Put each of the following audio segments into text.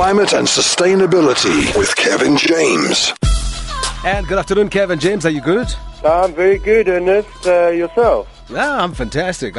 Climate and Sustainability with Kevin James. And good afternoon, Kevin James. Are you good? I'm very good, Ernest. Yourself? Yeah, I'm fantastic.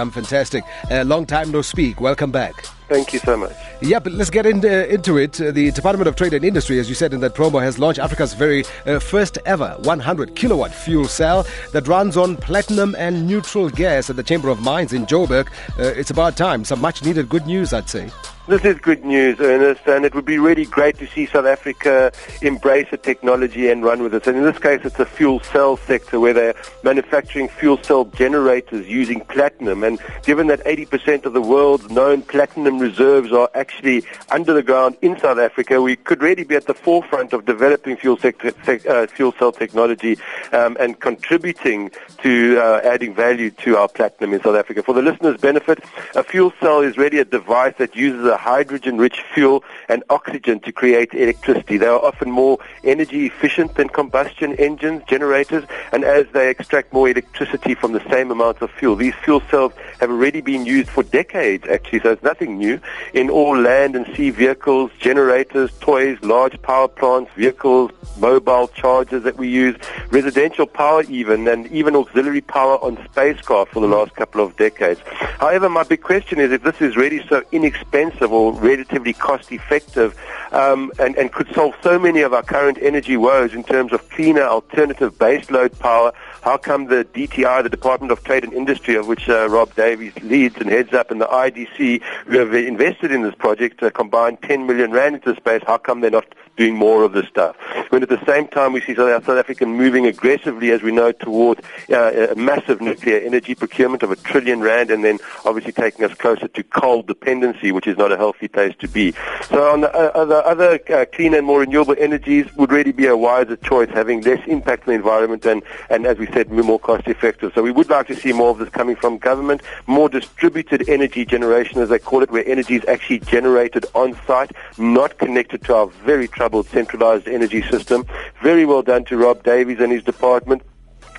Long time no speak. Welcome back. Thank you so much. Yeah, but let's get into it. The Department of Trade and Industry, as you said in that promo, has launched Africa's very first ever 100-kilowatt fuel cell that runs on platinum and neutral gas at the Chamber of Mines in Joburg. It's about time. Some much-needed good news, I'd say. This is good news, Ernest, and it would be really great to see South Africa embrace the technology and run with it. And in this case, it's a fuel cell sector where they're manufacturing fuel cell generators using platinum. And given that 80% of the world's known platinum reserves are actually under the ground in South Africa, we could really be at the forefront of developing fuel cell technology and contributing to adding value to our platinum in South Africa. For the listeners' benefit, a fuel cell is really a device that uses a hydrogen-rich fuel and oxygen to create electricity. They are often more energy efficient than combustion engines, generators, and as they extract more electricity from the same amount of fuel. These fuel cells have already been used for decades, actually, so it's nothing new, in all land and sea vehicles, generators, toys, large power plants, vehicles, mobile chargers that we use, residential power even, and even auxiliary power on spacecraft for the last couple of decades. However, my big question is if this is really so inexpensive or relatively cost-effective and could solve so many of our current energy woes in terms of cleaner alternative baseload power, how come the DTI, the Department of Trade and Industry, of which Rob Davies leads and heads up, and the IDC, who have invested in this project, a combined 10 million rand into space, how come they're not doing more of this stuff? When at the same time we see South Africa moving aggressively, as we know, toward a massive nuclear energy procurement of $1 trillion, and then obviously taking us closer to coal dependency, which is not a healthy place to be. So on the other cleaner and more renewable energies would really be a wiser choice, having less impact on the environment and as we said, more cost effective. So we would like to see more of this coming from government, more distributed energy generation, as they call it, where energy is actually generated on site, not connected to our very troubled centralized energy system. Very well done to Rob Davies and his department.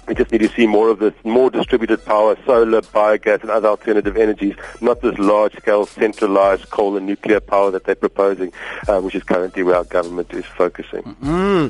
We just need to see more of this, more distributed power, solar, biogas and other alternative energies, not this large-scale centralized coal and nuclear power that they're proposing, which is currently where our government is focusing. Mm-hmm.